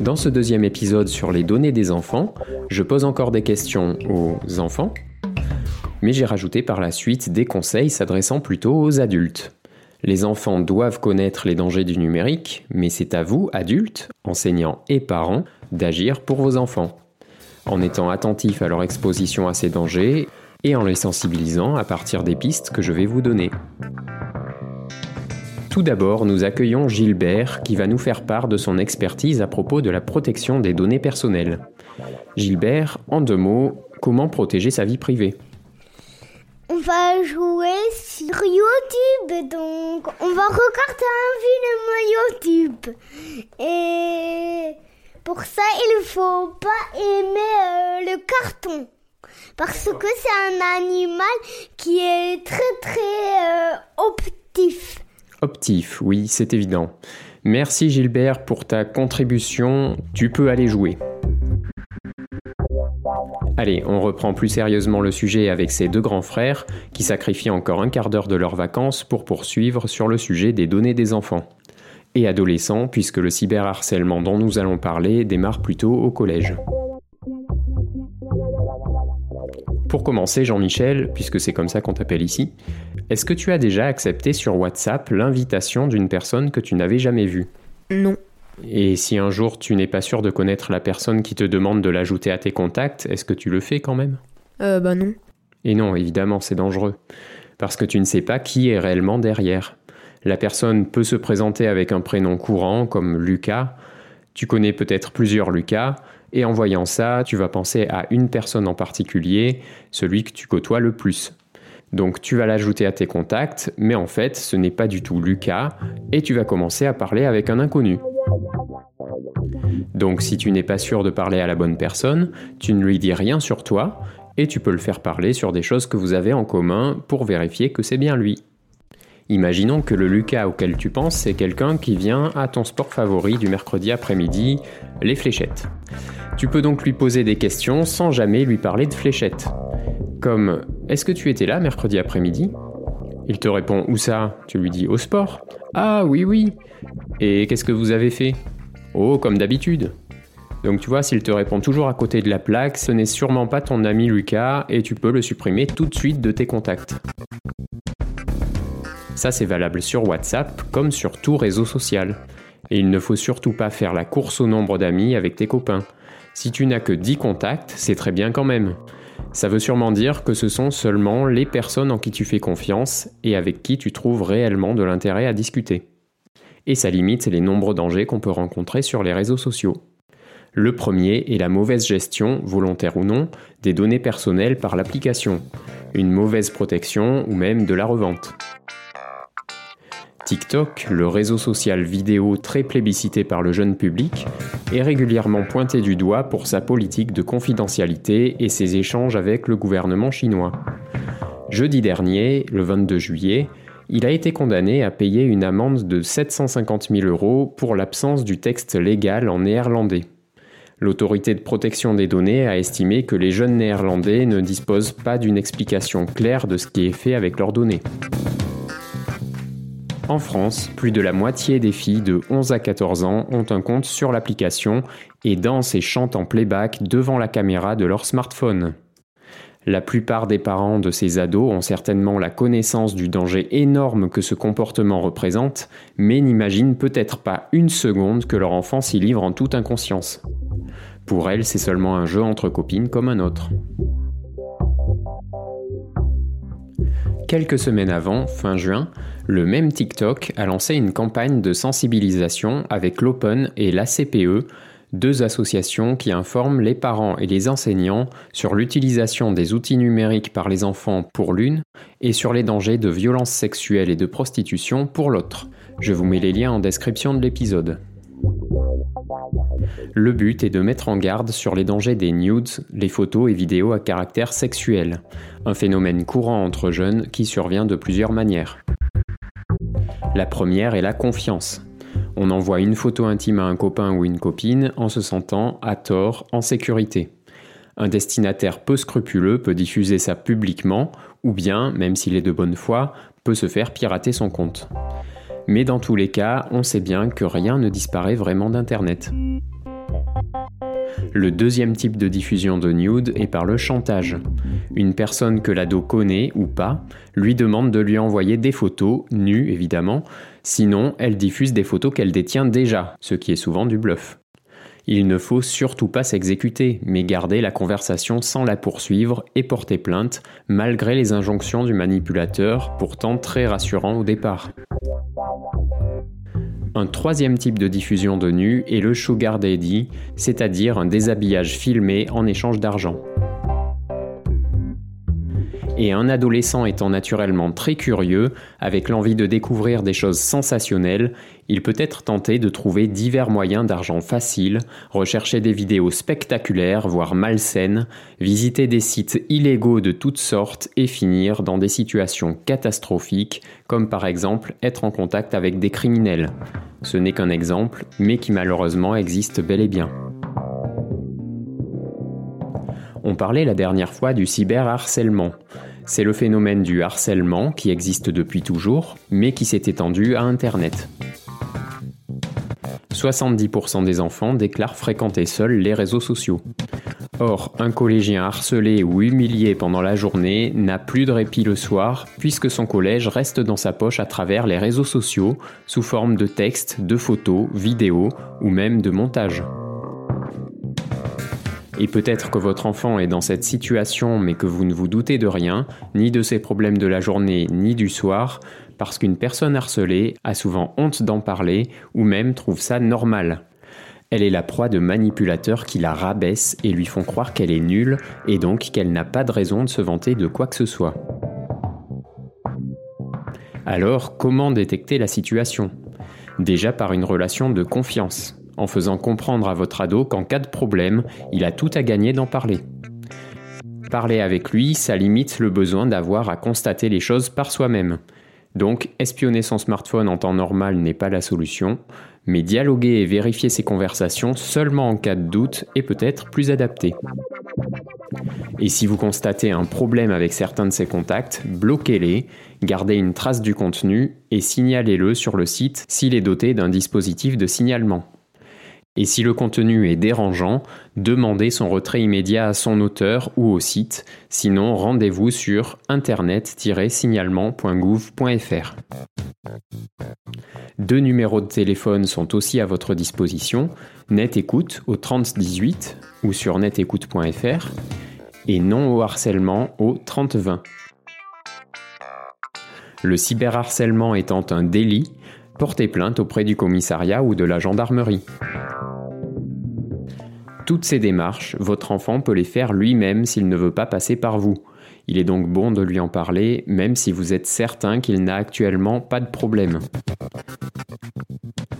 Dans ce deuxième épisode sur les données des enfants, je pose encore des questions aux enfants, mais j'ai rajouté par la suite des conseils s'adressant plutôt aux adultes. Les enfants doivent connaître les dangers du numérique, mais c'est à vous, adultes, enseignants et parents, d'agir pour vos enfants, en étant attentifs à leur exposition à ces dangers et en les sensibilisant à partir des pistes que je vais vous donner. Tout d'abord, nous accueillons Gilbert qui va nous faire part de son expertise à propos de la protection des données personnelles. Gilbert, en deux mots, comment protéger sa vie privée ? On va jouer sur YouTube, donc on va regarder un film YouTube. Et pour ça, il ne faut pas aimer le carton. Parce que c'est un animal qui est très optif. Optif, oui, c'est évident. Merci Gilbert pour ta contribution. Tu peux aller jouer. Allez, on reprend plus sérieusement le sujet avec ses deux grands frères qui sacrifient encore un quart d'heure de leurs vacances pour poursuivre sur le sujet des données des enfants et adolescents, puisque le cyberharcèlement dont nous allons parler démarre plutôt au collège. Pour commencer, Jean-Michel, puisque c'est comme ça qu'on t'appelle ici, est-ce que tu as déjà accepté sur WhatsApp l'invitation d'une personne que tu n'avais jamais vue ? Non. Et si un jour tu n'es pas sûr de connaître la personne qui te demande de l'ajouter à tes contacts, est-ce que tu le fais quand même ? Non. Et non, évidemment, c'est dangereux. Parce que tu ne sais pas qui est réellement derrière. La personne peut se présenter avec un prénom courant comme Lucas. Tu connais peut-être plusieurs Lucas, et en voyant ça, tu vas penser à une personne en particulier, celui que tu côtoies le plus. Donc tu vas l'ajouter à tes contacts, mais en fait, ce n'est pas du tout Lucas, et tu vas commencer à parler avec un inconnu. Donc si tu n'es pas sûr de parler à la bonne personne, tu ne lui dis rien sur toi et tu peux le faire parler sur des choses que vous avez en commun pour vérifier que c'est bien lui. Imaginons que le Lucas auquel tu penses, c'est quelqu'un qui vient à ton sport favori du mercredi après-midi, les fléchettes. Tu peux donc lui poser des questions sans jamais lui parler de fléchettes. Comme « Est-ce que tu étais là mercredi après-midi ?» Il te répond « Où ça ?» Tu lui dis « Au sport ?»« Ah oui, oui !»« Et qu'est-ce que vous avez fait ?»« Oh, comme d'habitude !» Donc tu vois, s'il te répond toujours à côté de la plaque, ce n'est sûrement pas ton ami Lucas et tu peux le supprimer tout de suite de tes contacts. Ça, c'est valable sur WhatsApp comme sur tout réseau social. Et il ne faut surtout pas faire la course au nombre d'amis avec tes copains. Si tu n'as que 10 contacts, c'est très bien quand même. Ça veut sûrement dire que ce sont seulement les personnes en qui tu fais confiance et avec qui tu trouves réellement de l'intérêt à discuter. Et ça limite les nombreux dangers qu'on peut rencontrer sur les réseaux sociaux. Le premier est la mauvaise gestion, volontaire ou non, des données personnelles par l'application. Une mauvaise protection ou même de la revente. TikTok, le réseau social vidéo très plébiscité par le jeune public, est régulièrement pointé du doigt pour sa politique de confidentialité et ses échanges avec le gouvernement chinois. Jeudi dernier, le 22 juillet, il a été condamné à payer une amende de 750 000 € pour l'absence du texte légal en néerlandais. L'autorité de protection des données a estimé que les jeunes néerlandais ne disposent pas d'une explication claire de ce qui est fait avec leurs données. En France, plus de la moitié des filles de 11 à 14 ans ont un compte sur l'application et dansent et chantent en playback devant la caméra de leur smartphone. La plupart des parents de ces ados ont certainement la connaissance du danger énorme que ce comportement représente, mais n'imaginent peut-être pas une seconde que leur enfant s'y livre en toute inconscience. Pour elles, c'est seulement un jeu entre copines comme un autre. Quelques semaines avant, fin juin, le même TikTok a lancé une campagne de sensibilisation avec l'Open et l'ACPE, deux associations qui informent les parents et les enseignants sur l'utilisation des outils numériques par les enfants pour l'une et sur les dangers de violences sexuelles et de prostitution pour l'autre. Je vous mets les liens en description de l'épisode. Le but est de mettre en garde sur les dangers des nudes, les photos et vidéos à caractère sexuel, un phénomène courant entre jeunes qui survient de plusieurs manières. La première est la confiance. On envoie une photo intime à un copain ou une copine en se sentant, à tort, en sécurité. Un destinataire peu scrupuleux peut diffuser ça publiquement, ou bien, même s'il est de bonne foi, peut se faire pirater son compte. Mais dans tous les cas, on sait bien que rien ne disparaît vraiment d'Internet. Le deuxième type de diffusion de nudes est par le chantage. Une personne que l'ado connaît ou pas lui demande de lui envoyer des photos, nues évidemment, sinon elle diffuse des photos qu'elle détient déjà, ce qui est souvent du bluff. Il ne faut surtout pas s'exécuter, mais garder la conversation sans la poursuivre et porter plainte, malgré les injonctions du manipulateur, pourtant très rassurant au départ. Un troisième type de diffusion de nus est le sugar daddy, c'est-à-dire un déshabillage filmé en échange d'argent. Et un adolescent étant naturellement très curieux, avec l'envie de découvrir des choses sensationnelles, il peut être tenté de trouver divers moyens d'argent facile, rechercher des vidéos spectaculaires, voire malsaines, visiter des sites illégaux de toutes sortes et finir dans des situations catastrophiques, comme par exemple être en contact avec des criminels. Ce n'est qu'un exemple, mais qui malheureusement existe bel et bien. On parlait la dernière fois du cyberharcèlement. C'est le phénomène du harcèlement qui existe depuis toujours, mais qui s'est étendu à Internet. 70% des enfants déclarent fréquenter seuls les réseaux sociaux. Or, un collégien harcelé ou humilié pendant la journée n'a plus de répit le soir, puisque son collège reste dans sa poche à travers les réseaux sociaux, sous forme de textes, de photos, vidéos ou même de montages. Et peut-être que votre enfant est dans cette situation mais que vous ne vous doutez de rien, ni de ses problèmes de la journée ni du soir, parce qu'une personne harcelée a souvent honte d'en parler ou même trouve ça normal. Elle est la proie de manipulateurs qui la rabaissent et lui font croire qu'elle est nulle et donc qu'elle n'a pas de raison de se vanter de quoi que ce soit. Alors, comment détecter la situation ? Déjà par une relation de confiance. En faisant comprendre à votre ado qu'en cas de problème, il a tout à gagner d'en parler. Parler avec lui, ça limite le besoin d'avoir à constater les choses par soi-même. Donc, espionner son smartphone en temps normal n'est pas la solution, mais dialoguer et vérifier ses conversations seulement en cas de doute est peut-être plus adapté. Et si vous constatez un problème avec certains de ces contacts, bloquez-les, gardez une trace du contenu et signalez-le sur le site s'il est doté d'un dispositif de signalement. Et si le contenu est dérangeant, demandez son retrait immédiat à son auteur ou au site, sinon rendez-vous sur internet-signalement.gouv.fr. 2 numéros de téléphone sont aussi à votre disposition, NetEcoute au 3018 ou sur netecoute.fr et non au harcèlement au 3020. Le cyberharcèlement étant un délit, portez plainte auprès du commissariat ou de la gendarmerie. Toutes ces démarches, votre enfant peut les faire lui-même s'il ne veut pas passer par vous. Il est donc bon de lui en parler, même si vous êtes certain qu'il n'a actuellement pas de problème.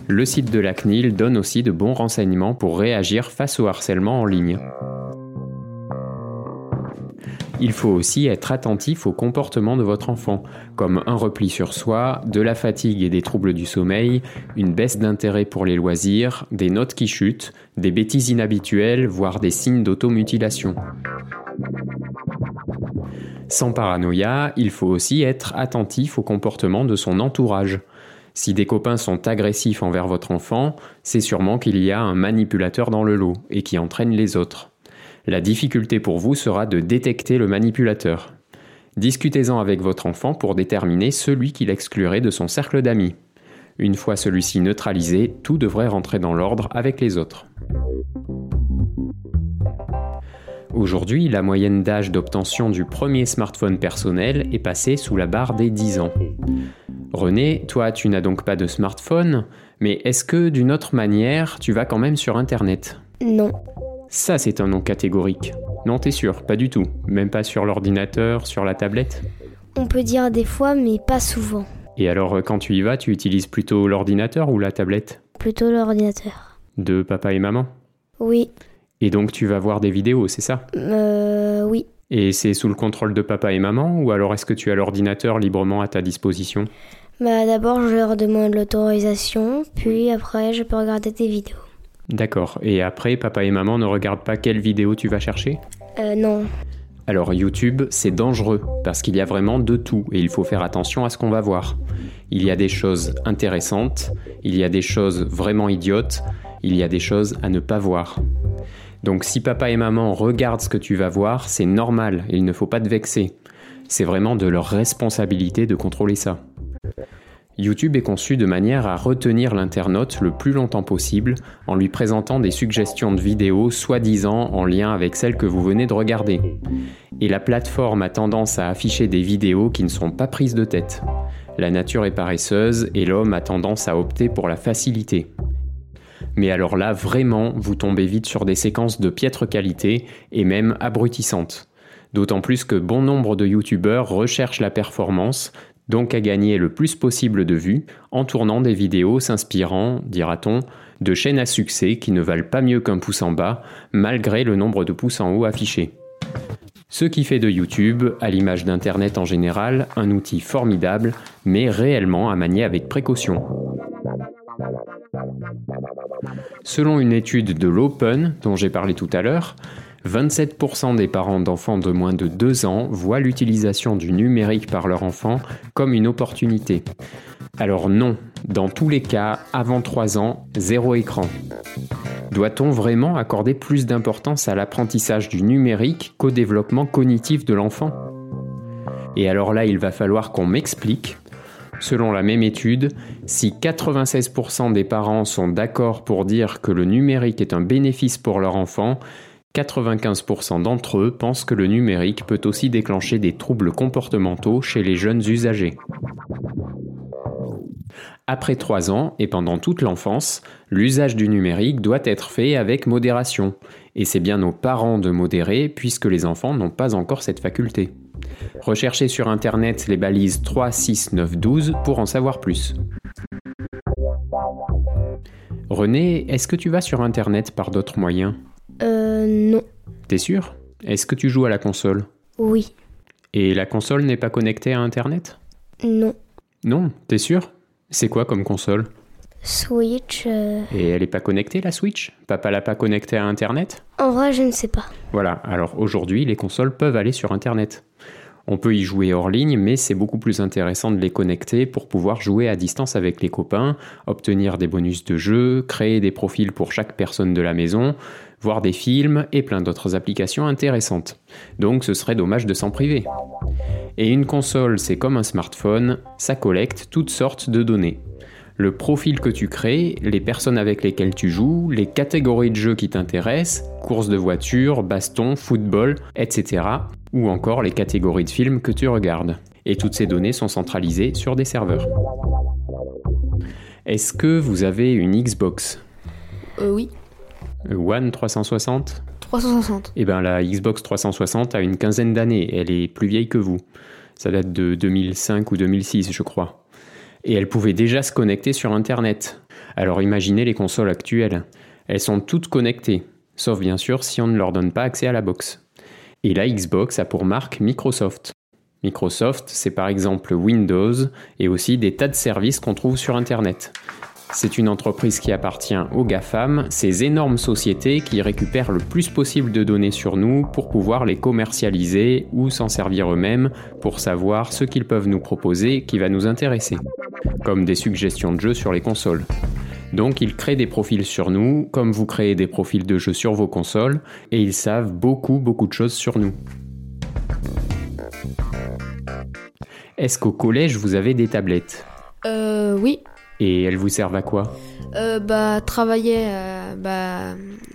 Le site de la CNIL donne aussi de bons renseignements pour réagir face au harcèlement en ligne. Il faut aussi être attentif au comportement de votre enfant, comme un repli sur soi, de la fatigue et des troubles du sommeil, une baisse d'intérêt pour les loisirs, des notes qui chutent, des bêtises inhabituelles, voire des signes d'automutilation. Sans paranoïa, il faut aussi être attentif au comportement de son entourage. Si des copains sont agressifs envers votre enfant, c'est sûrement qu'il y a un manipulateur dans le lot et qui entraîne les autres. La difficulté pour vous sera de détecter le manipulateur. Discutez-en avec votre enfant pour déterminer celui qu'il exclurait de son cercle d'amis. Une fois celui-ci neutralisé, tout devrait rentrer dans l'ordre avec les autres. Aujourd'hui, la moyenne d'âge d'obtention du premier smartphone personnel est passée sous la barre des 10 ans. René, toi tu n'as donc pas de smartphone, mais est-ce que d'une autre manière, tu vas quand même sur Internet ? Non. Ça, c'est un non catégorique. Non, t'es sûr, pas du tout. Même pas sur l'ordinateur, sur la tablette ? On peut dire des fois, mais pas souvent. Et alors, quand tu y vas, tu utilises plutôt l'ordinateur ou la tablette ? Plutôt l'ordinateur. De papa et maman ? Oui. Et donc, tu vas voir des vidéos, c'est ça ? Oui. Et c'est sous le contrôle de papa et maman, ou alors est-ce que tu as l'ordinateur librement à ta disposition ? D'abord, je leur demande l'autorisation, puis après, je peux regarder des vidéos. D'accord. Et après, papa et maman ne regardent pas quelle vidéo tu vas chercher ? Non. Alors YouTube, c'est dangereux, parce qu'il y a vraiment de tout, et il faut faire attention à ce qu'on va voir. Il y a des choses intéressantes, il y a des choses vraiment idiotes, il y a des choses à ne pas voir. Donc si papa et maman regardent ce que tu vas voir, c'est normal, il ne faut pas te vexer. C'est vraiment de leur responsabilité de contrôler ça. YouTube est conçu de manière à retenir l'internaute le plus longtemps possible en lui présentant des suggestions de vidéos soi-disant en lien avec celles que vous venez de regarder. Et la plateforme a tendance à afficher des vidéos qui ne sont pas prises de tête. La nature est paresseuse et l'homme a tendance à opter pour la facilité. Mais alors là, vraiment, vous tombez vite sur des séquences de piètre qualité et même abrutissantes. D'autant plus que bon nombre de youtubeurs recherchent la performance, donc à gagner le plus possible de vues en tournant des vidéos s'inspirant, dira-t-on, de chaînes à succès qui ne valent pas mieux qu'un pouce en bas, malgré le nombre de pouces en haut affichés. Ce qui fait de YouTube, à l'image d'Internet en général, un outil formidable, mais réellement à manier avec précaution. Selon une étude de l'Open, dont j'ai parlé tout à l'heure, 27% des parents d'enfants de moins de 2 ans voient l'utilisation du numérique par leur enfant comme une opportunité. Alors non, dans tous les cas, avant 3 ans, zéro écran. Doit-on vraiment accorder plus d'importance à l'apprentissage du numérique qu'au développement cognitif de l'enfant ? Et alors là, il va falloir qu'on m'explique. Selon la même étude, si 96% des parents sont d'accord pour dire que le numérique est un bénéfice pour leur enfant, 95% d'entre eux pensent que le numérique peut aussi déclencher des troubles comportementaux chez les jeunes usagers. Après 3 ans et pendant toute l'enfance, l'usage du numérique doit être fait avec modération. Et c'est bien aux parents de modérer puisque les enfants n'ont pas encore cette faculté. Recherchez sur internet les balises 3, 6, 9, 12 pour en savoir plus. René, est-ce que tu vas sur internet par d'autres moyens ? Non. T'es sûr ? Est-ce que tu joues à la console ? Oui. Et la console n'est pas connectée à Internet ? Non. Non, t'es sûr ? C'est quoi comme console ? Switch. Et elle n'est pas connectée, la Switch ? Papa l'a pas connectée à Internet ? En vrai, je ne sais pas. Voilà, alors aujourd'hui, les consoles peuvent aller sur Internet. On peut y jouer hors ligne, mais c'est beaucoup plus intéressant de les connecter pour pouvoir jouer à distance avec les copains, obtenir des bonus de jeu, créer des profils pour chaque personne de la maison, voir des films et plein d'autres applications intéressantes. Donc ce serait dommage de s'en priver. Et une console, c'est comme un smartphone, ça collecte toutes sortes de données. Le profil que tu crées, les personnes avec lesquelles tu joues, les catégories de jeux qui t'intéressent, courses de voiture, baston, football, etc. ou encore les catégories de films que tu regardes. Et toutes ces données sont centralisées sur des serveurs. Est-ce que vous avez une Xbox ? Oui. One 360 ? 360. Eh bien la Xbox 360 a une quinzaine d'années, elle est plus vieille que vous. Ça date de 2005 ou 2006 je crois. Et elle pouvait déjà se connecter sur Internet. Alors imaginez les consoles actuelles. Elles sont toutes connectées, sauf bien sûr si on ne leur donne pas accès à la box. Et la Xbox a pour marque Microsoft. Microsoft, c'est par exemple Windows et aussi des tas de services qu'on trouve sur Internet. C'est une entreprise qui appartient aux GAFAM, ces énormes sociétés qui récupèrent le plus possible de données sur nous pour pouvoir les commercialiser ou s'en servir eux-mêmes pour savoir ce qu'ils peuvent nous proposer qui va nous intéresser, comme des suggestions de jeux sur les consoles. Donc ils créent des profils sur nous, comme vous créez des profils de jeux sur vos consoles, et ils savent beaucoup de choses sur nous. Est-ce qu'au collège vous avez des tablettes ? Oui. Et elles vous servent à quoi ? Travailler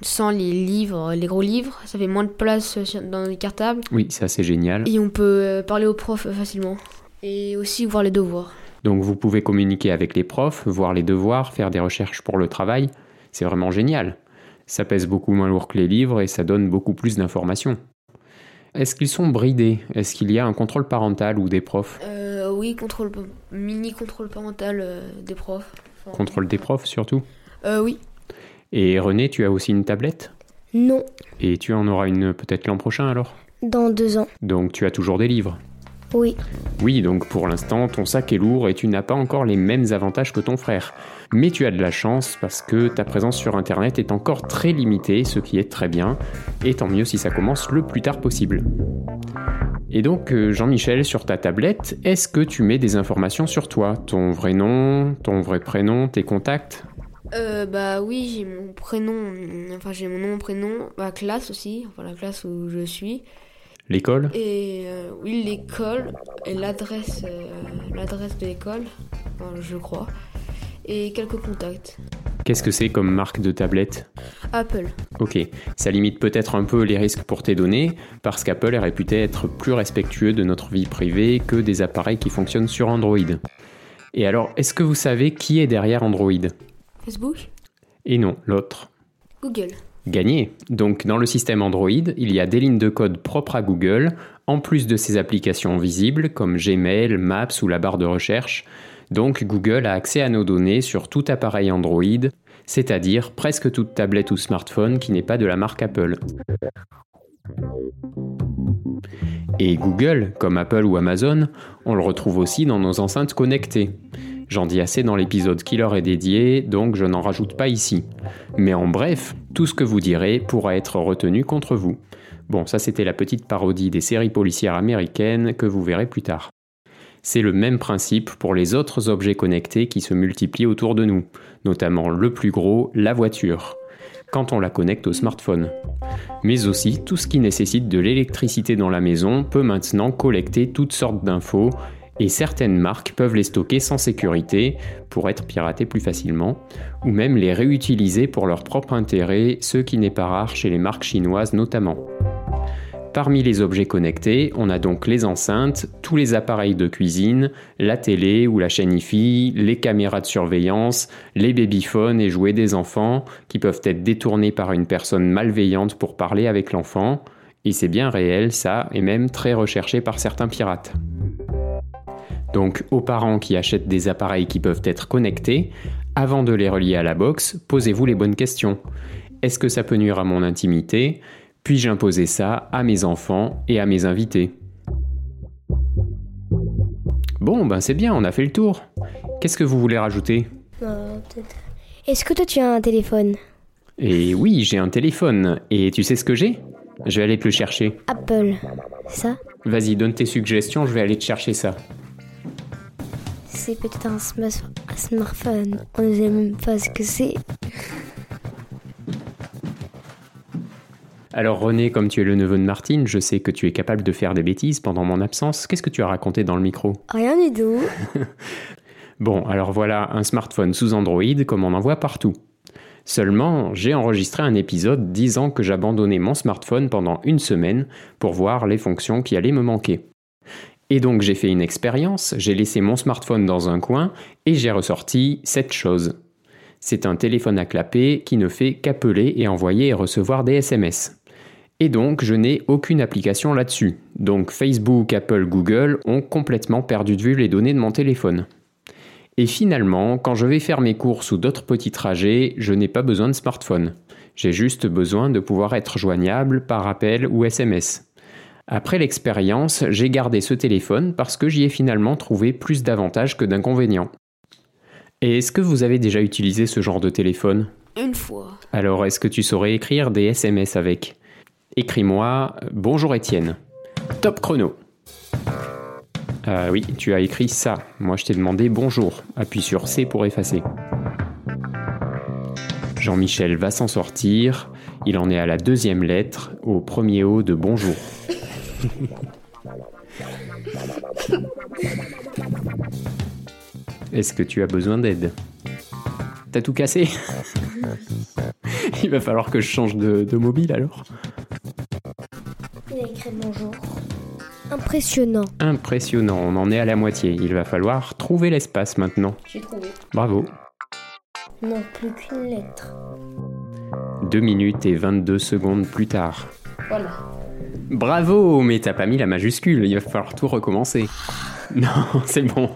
sans les livres, les gros livres, ça fait moins de place dans les cartables. Oui, ça c'est génial. Et on peut parler aux profs facilement, et aussi voir les devoirs. Donc vous pouvez communiquer avec les profs, voir les devoirs, faire des recherches pour le travail. C'est vraiment génial. Ça pèse beaucoup moins lourd que les livres et ça donne beaucoup plus d'informations. Est-ce qu'ils sont bridés ? Est-ce qu'il y a un contrôle parental ou des profs ? Oui, mini-contrôle parental des profs. Enfin, contrôle des profs surtout ? Oui. Et René, tu as aussi une tablette ? Non. Et tu en auras une peut-être l'an prochain alors ? Dans 2 ans. Donc tu as toujours des livres ? Oui. Oui, donc pour l'instant, ton sac est lourd et tu n'as pas encore les mêmes avantages que ton frère. Mais tu as de la chance parce que ta présence sur Internet est encore très limitée, ce qui est très bien, et tant mieux si ça commence le plus tard possible. Et donc, Jean-Michel, sur ta tablette, est-ce que tu mets des informations sur toi ? Ton vrai nom, ton vrai prénom, tes contacts ? Bah oui, j'ai mon prénom, enfin j'ai mon nom, prénom, ma classe aussi, enfin la classe où je suis. L'école ? Et oui, l'école et l'adresse de l'école, enfin, je crois, et quelques contacts. Qu'est-ce que c'est comme marque de tablette ? Apple. Ok, ça limite peut-être un peu les risques pour tes données, parce qu'Apple est réputé être plus respectueux de notre vie privée que des appareils qui fonctionnent sur Android. Et alors, est-ce que vous savez qui est derrière Android ? Facebook ? Et non, l'autre. Google. Gagné. Donc, dans le système Android, il y a des lignes de code propres à Google, en plus de ses applications visibles comme Gmail, Maps ou la barre de recherche. Donc, Google a accès à nos données sur tout appareil Android, c'est-à-dire presque toute tablette ou smartphone qui n'est pas de la marque Apple. Et Google, comme Apple ou Amazon, on le retrouve aussi dans nos enceintes connectées. J'en dis assez dans l'épisode qui leur est dédié, donc je n'en rajoute pas ici. Mais en bref, tout ce que vous direz pourra être retenu contre vous. Bon, ça c'était la petite parodie des séries policières américaines que vous verrez plus tard. C'est le même principe pour les autres objets connectés qui se multiplient autour de nous, notamment le plus gros, la voiture, quand on la connecte au smartphone. Mais aussi, tout ce qui nécessite de l'électricité dans la maison peut maintenant collecter toutes sortes d'infos, et certaines marques peuvent les stocker sans sécurité pour être piratées plus facilement, ou même les réutiliser pour leur propre intérêt, ce qui n'est pas rare chez les marques chinoises notamment. Parmi les objets connectés, on a donc les enceintes, tous les appareils de cuisine, la télé ou la chaîne Hi-Fi, les caméras de surveillance, les babyphones et jouets des enfants qui peuvent être détournés par une personne malveillante pour parler avec l'enfant. Et c'est bien réel ça, et même très recherché par certains pirates. Donc aux parents qui achètent des appareils qui peuvent être connectés, avant de les relier à la box, posez-vous les bonnes questions. Est-ce que ça peut nuire à mon intimité ? Puis-je imposer ça à mes enfants et à mes invités ? Bon, ben c'est bien, on a fait le tour. Qu'est-ce que vous voulez rajouter ? Est-ce que toi tu as un téléphone ? Eh oui, j'ai un téléphone. Et tu sais ce que j'ai ? Je vais aller te le chercher. Apple, ça ? Vas-y, donne tes suggestions, je vais aller te chercher ça. C'est peut-être un smartphone. On ne sait même pas ce que c'est. Alors René, comme tu es le neveu de Martine, je sais que tu es capable de faire des bêtises pendant mon absence. Qu'est-ce que tu as raconté dans le micro ? Rien du tout. Bon, alors voilà un smartphone sous Android comme on en voit partout. Seulement, j'ai enregistré un épisode disant que j'abandonnais mon smartphone pendant une semaine pour voir les fonctions qui allaient me manquer. Et donc j'ai fait une expérience, j'ai laissé mon smartphone dans un coin et j'ai ressorti cette chose. C'est un téléphone à clapet qui ne fait qu'appeler et envoyer et recevoir des SMS. Et donc, je n'ai aucune application là-dessus. Donc, Facebook, Apple, Google ont complètement perdu de vue les données de mon téléphone. Et finalement, quand je vais faire mes courses ou d'autres petits trajets, je n'ai pas besoin de smartphone. J'ai juste besoin de pouvoir être joignable par appel ou SMS. Après l'expérience, j'ai gardé ce téléphone parce que j'y ai finalement trouvé plus d'avantages que d'inconvénients. Et est-ce que vous avez déjà utilisé ce genre de téléphone ? Une fois. Alors, est-ce que tu saurais écrire des SMS avec ? Écris-moi « Bonjour Étienne ». Top chrono. Ah oui, tu as écrit ça. Moi, je t'ai demandé « Bonjour ». Appuie sur « C » pour effacer. Jean-Michel va s'en sortir. Il en est à la deuxième lettre, au premier O de « Bonjour ». Est-ce que tu as besoin d'aide ? T'as tout cassé ? Il va falloir que je change de mobile alors. Il a écrit bonjour. Impressionnant. Impressionnant, on en est à la moitié. Il va falloir trouver l'espace maintenant. J'ai trouvé. Bravo. Il manque plus qu'une lettre. 2 minutes et 22 secondes plus tard. Voilà. Bravo, mais t'as pas mis la majuscule, il va falloir tout recommencer. Non, c'est bon.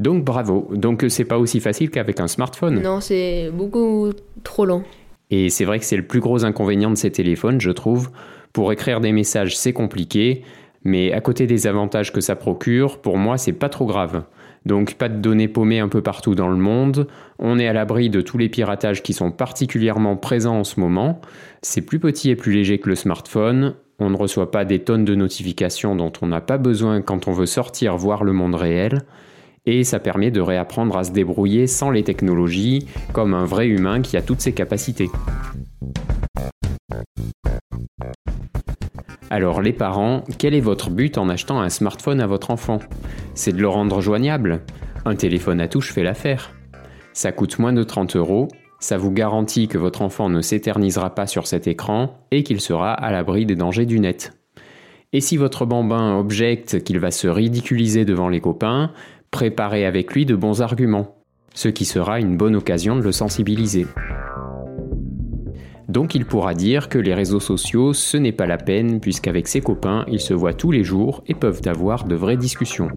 Donc bravo, donc c'est pas aussi facile qu'avec un smartphone. Non, c'est beaucoup trop lent. Et c'est vrai que c'est le plus gros inconvénient de ces téléphones, je trouve. Pour écrire des messages, c'est compliqué, mais à côté des avantages que ça procure, pour moi, c'est pas trop grave. Donc pas de données paumées un peu partout dans le monde, on est à l'abri de tous les piratages qui sont particulièrement présents en ce moment, c'est plus petit et plus léger que le smartphone, on ne reçoit pas des tonnes de notifications dont on n'a pas besoin quand on veut sortir voir le monde réel, et ça permet de réapprendre à se débrouiller sans les technologies, comme un vrai humain qui a toutes ses capacités. Alors les parents, quel est votre but en achetant un smartphone à votre enfant ? C'est de le rendre joignable. Un téléphone à touche fait l'affaire. Ça coûte moins de 30 €, ça vous garantit que votre enfant ne s'éternisera pas sur cet écran et qu'il sera à l'abri des dangers du net. Et si votre bambin objecte qu'il va se ridiculiser devant les copains, préparez avec lui de bons arguments, ce qui sera une bonne occasion de le sensibiliser. Donc il pourra dire que les réseaux sociaux, ce n'est pas la peine puisqu'avec ses copains, ils se voient tous les jours et peuvent avoir de vraies discussions.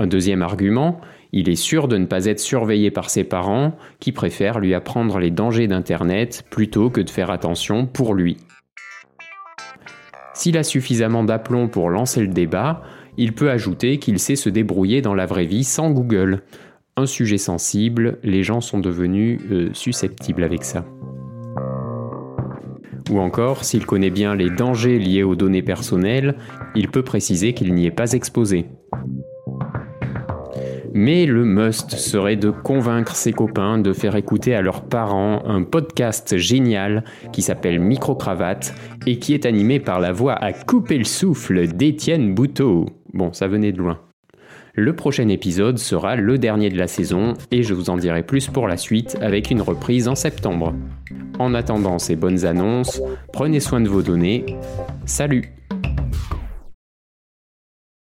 Un deuxième argument, il est sûr de ne pas être surveillé par ses parents qui préfèrent lui apprendre les dangers d'Internet plutôt que de faire attention pour lui. S'il a suffisamment d'aplomb pour lancer le débat, il peut ajouter qu'il sait se débrouiller dans la vraie vie sans Google. Un sujet sensible, les gens sont devenus susceptibles avec ça. Ou encore, s'il connaît bien les dangers liés aux données personnelles, il peut préciser qu'il n'y est pas exposé. Mais le must serait de convaincre ses copains de faire écouter à leurs parents un podcast génial qui s'appelle Microcravate et qui est animé par la voix à couper le souffle d'Étienne Bouteau. Bon, ça venait de loin. Le prochain épisode sera le dernier de la saison et je vous en dirai plus pour la suite avec une reprise en septembre. En attendant ces bonnes annonces, prenez soin de vos données. Salut !